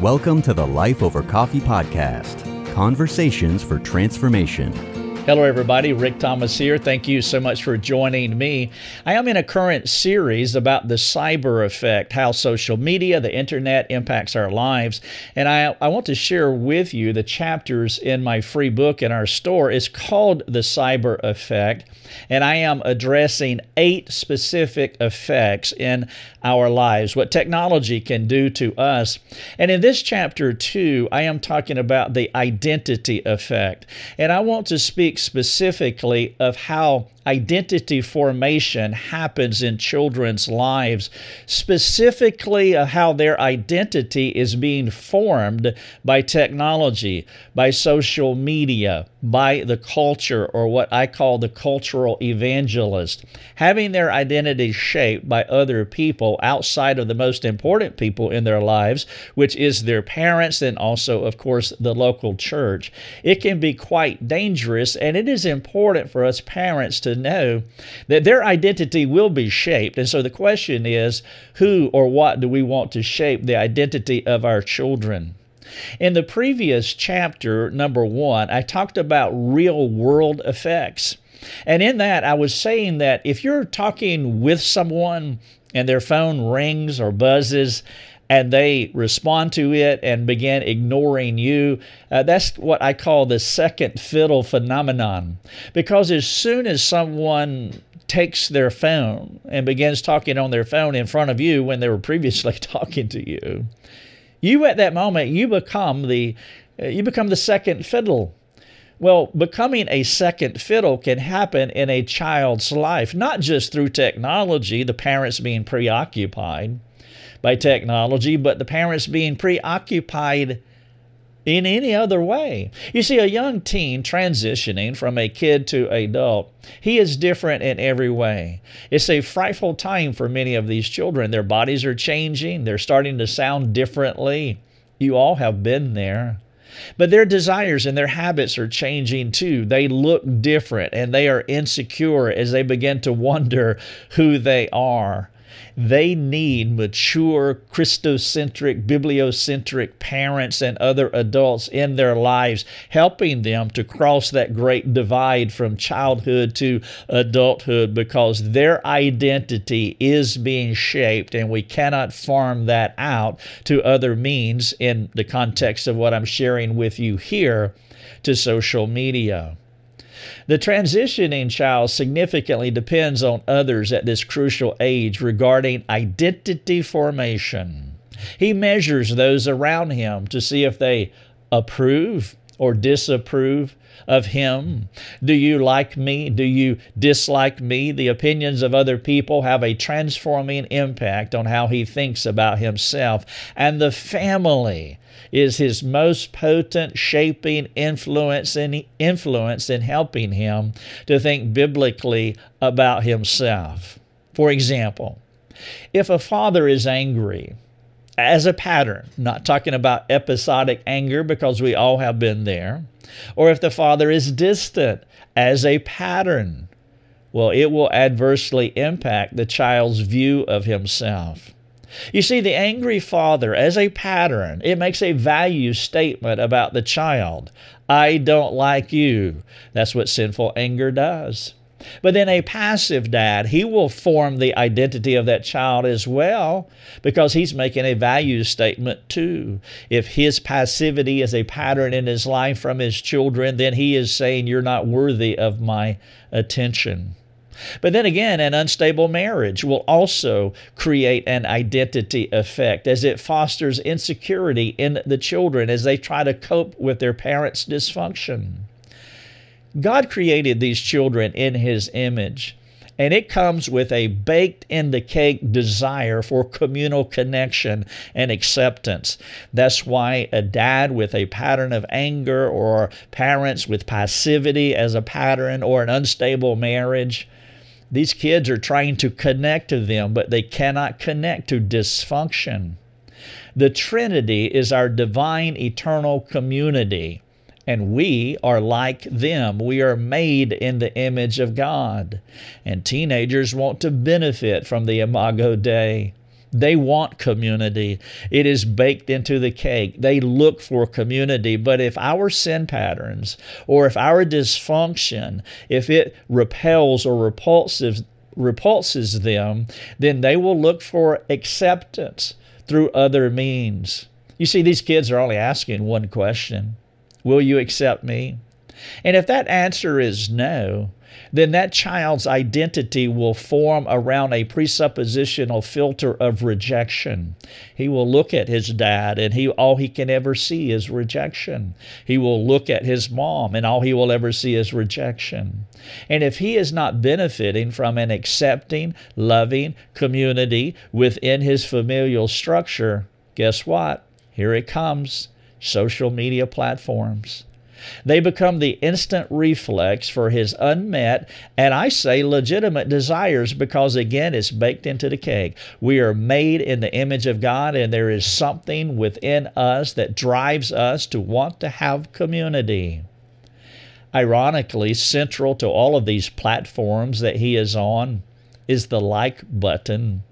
Welcome to the Life Over Coffee Podcast, Conversations for Transformation. Hello, everybody. Rick Thomas here. Thank you so much for joining me. I am in a current series about the cyber effect, how social media, the internet impacts our lives. And I want to share with you the chapters in my free book in our store. It's called The Cyber Effect. And I am addressing 8 specific effects in our lives, what technology can do to us. And in this chapter 2, I am talking about the identity effect. And I want to speak specifically of how identity formation happens in children's lives, specifically how their identity is being formed by technology, by social media, by the culture, or what I call the cultural evangelist, having their identity shaped by other people outside of the most important people in their lives, which is their parents and also, of course, the local church. It can be quite dangerous, and it is important for us parents to know that their identity will be shaped. And so the question is, who or what do we want to shape the identity of our children? In the previous chapter, number 1, I talked about real-world effects. And in that, I was saying that if you're talking with someone and their phone rings or buzzes, and they respond to it and begin ignoring you, that's what I call the second fiddle phenomenon. Because as soon as someone takes their phone and begins talking on their phone in front of you when they were previously talking to you, you at that moment, you become the second fiddle. Well, becoming a second fiddle can happen in a child's life, not just through technology, the parents being preoccupied by technology, but the parents being preoccupied in any other way. You see, a young teen transitioning from a kid to adult, he is different in every way. It's a frightful time for many of these children. Their bodies are changing. They're starting to sound differently. You all have been there. But their desires and their habits are changing too. They look different and they are insecure as they begin to wonder who they are. They need mature, Christocentric, bibliocentric parents and other adults in their lives, helping them to cross that great divide from childhood to adulthood, because their identity is being shaped, and we cannot farm that out to other means in the context of what I'm sharing with you here, to social media. The transitioning child significantly depends on others at this crucial age regarding identity formation. He measures those around him to see if they approve or disapprove of him. Do you like me? Do you dislike me? The opinions of other people have a transforming impact on how he thinks about himself, and the family is his most potent shaping influence in helping him to think biblically about himself. For example, if a father is angry, as a pattern, not talking about episodic anger because we all have been there, or if the father is distant as a pattern, well, it will adversely impact the child's view of himself. You see, the angry father, as a pattern, it makes a value statement about the child. I don't like you. That's what sinful anger does. But then a passive dad, he will form the identity of that child as well, because he's making a value statement too. If his passivity is a pattern in his life from his children, then he is saying, you're not worthy of my attention. But then again, an unstable marriage will also create an identity effect, as it fosters insecurity in the children as they try to cope with their parents' dysfunction. God created these children in His image, and it comes with a baked-in-the-cake desire for communal connection and acceptance. That's why a dad with a pattern of anger, or parents with passivity as a pattern, or an unstable marriage, these kids are trying to connect to them, but they cannot connect to dysfunction. The Trinity is our divine, eternal community. And we are like them. We are made in the image of God. And teenagers want to benefit from the Imago Dei. They want community. It is baked into the cake. They look for community. But if our sin patterns or if our dysfunction, if it repels or repulses them, then they will look for acceptance through other means. You see, these kids are only asking one question. Will you accept me? And if that answer is no, then that child's identity will form around a presuppositional filter of rejection. He will look at his dad, and all he can ever see is rejection. He will look at his mom, and all he will ever see is rejection. And if he is not benefiting from an accepting, loving community within his familial structure, guess what? Here it comes. Social media platforms. They become the instant reflex for his unmet, and I say legitimate, desires, because again, it's baked into the cake. We are made in the image of God, and there is something within us that drives us to want to have community. Ironically, central to all of these platforms that he is on is the like button.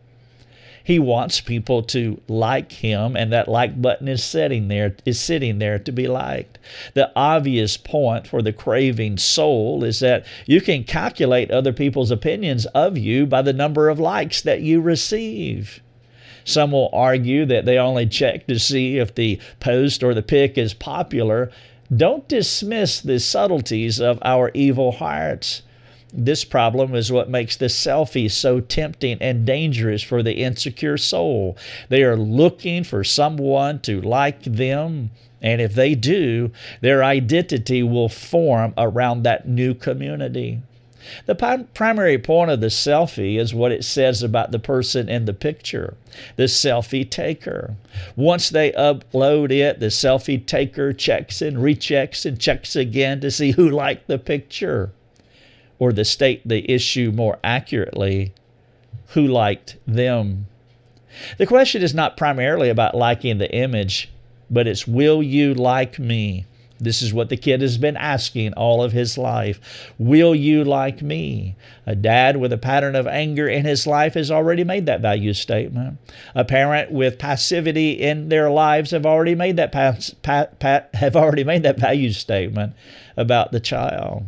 He wants people to like him, and that like button is sitting there to be liked. The obvious point for the craving soul is that you can calculate other people's opinions of you by the number of likes that you receive. Some will argue that they only check to see if the post or the pic is popular. Don't dismiss the subtleties of our evil hearts. This problem is what makes the selfie so tempting and dangerous for the insecure soul. They are looking for someone to like them, and if they do, their identity will form around that new community. The primary point of the selfie is what it says about the person in the picture, the selfie taker. Once they upload it, the selfie taker checks and rechecks and checks again to see who liked the picture. Or to state the issue more accurately, who liked them? The question is not primarily about liking the image, but it's, will you like me? This is what the kid has been asking all of his life. Will you like me? A dad with a pattern of anger in his life has already made that value statement. A parent with passivity in their lives have already made that value statement about the child.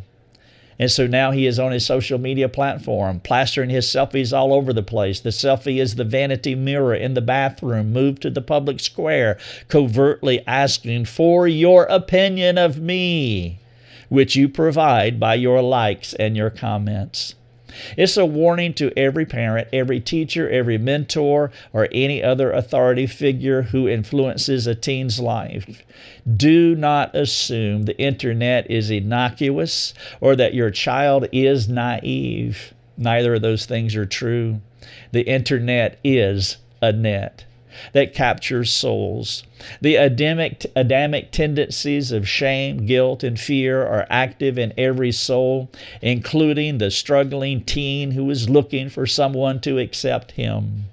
And so now he is on his social media platform, plastering his selfies all over the place. The selfie is the vanity mirror in the bathroom, moved to the public square, covertly asking for your opinion of me, which you provide by your likes and your comments. It's a warning to every parent, every teacher, every mentor, or any other authority figure who influences a teen's life. Do not assume the internet is innocuous or that your child is naive. Neither of those things are true. The internet is a net that captures souls. The Adamic tendencies of shame, guilt, and fear are active in every soul, including the struggling teen who is looking for someone to accept him.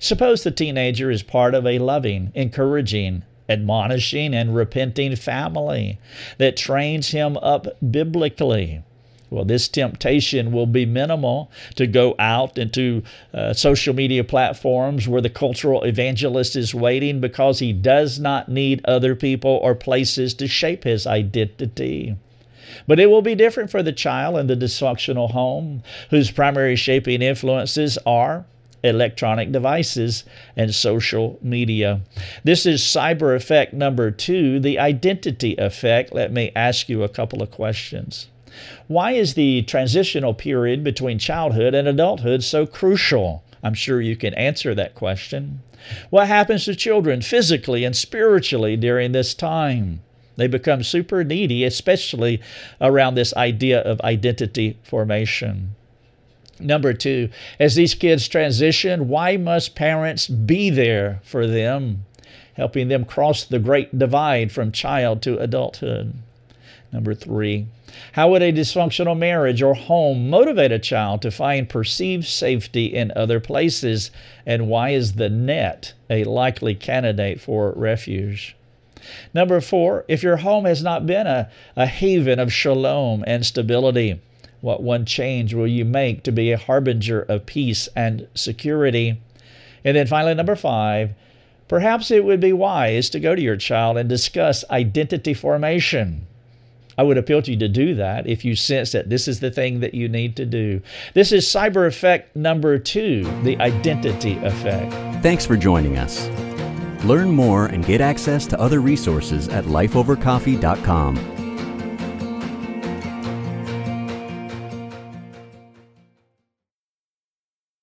Suppose the teenager is part of a loving, encouraging, admonishing, and repenting family that trains him up biblically. Well, this temptation will be minimal to go out into social media platforms where the cultural evangelist is waiting, because he does not need other people or places to shape his identity. But it will be different for the child in the dysfunctional home, whose primary shaping influences are electronic devices and social media. This is cyber effect number 2, the identity effect. Let me ask you a couple of questions. Why is the transitional period between childhood and adulthood so crucial? I'm sure you can answer that question. What happens to children physically and spiritually during this time? They become super needy, especially around this idea of identity formation. Number 2, as these kids transition, why must parents be there for them, helping them cross the great divide from child to adulthood? Number 3, how would a dysfunctional marriage or home motivate a child to find perceived safety in other places? And why is the net a likely candidate for refuge? Number 4, if your home has not been a haven of shalom and stability, what one change will you make to be a harbinger of peace and security? And then finally, number 5, perhaps it would be wise to go to your child and discuss identity formation. I would appeal to you to do that if you sense that this is the thing that you need to do. This is cyber effect number 2, the identity effect. Thanks for joining us. Learn more and get access to other resources at lifeovercoffee.com.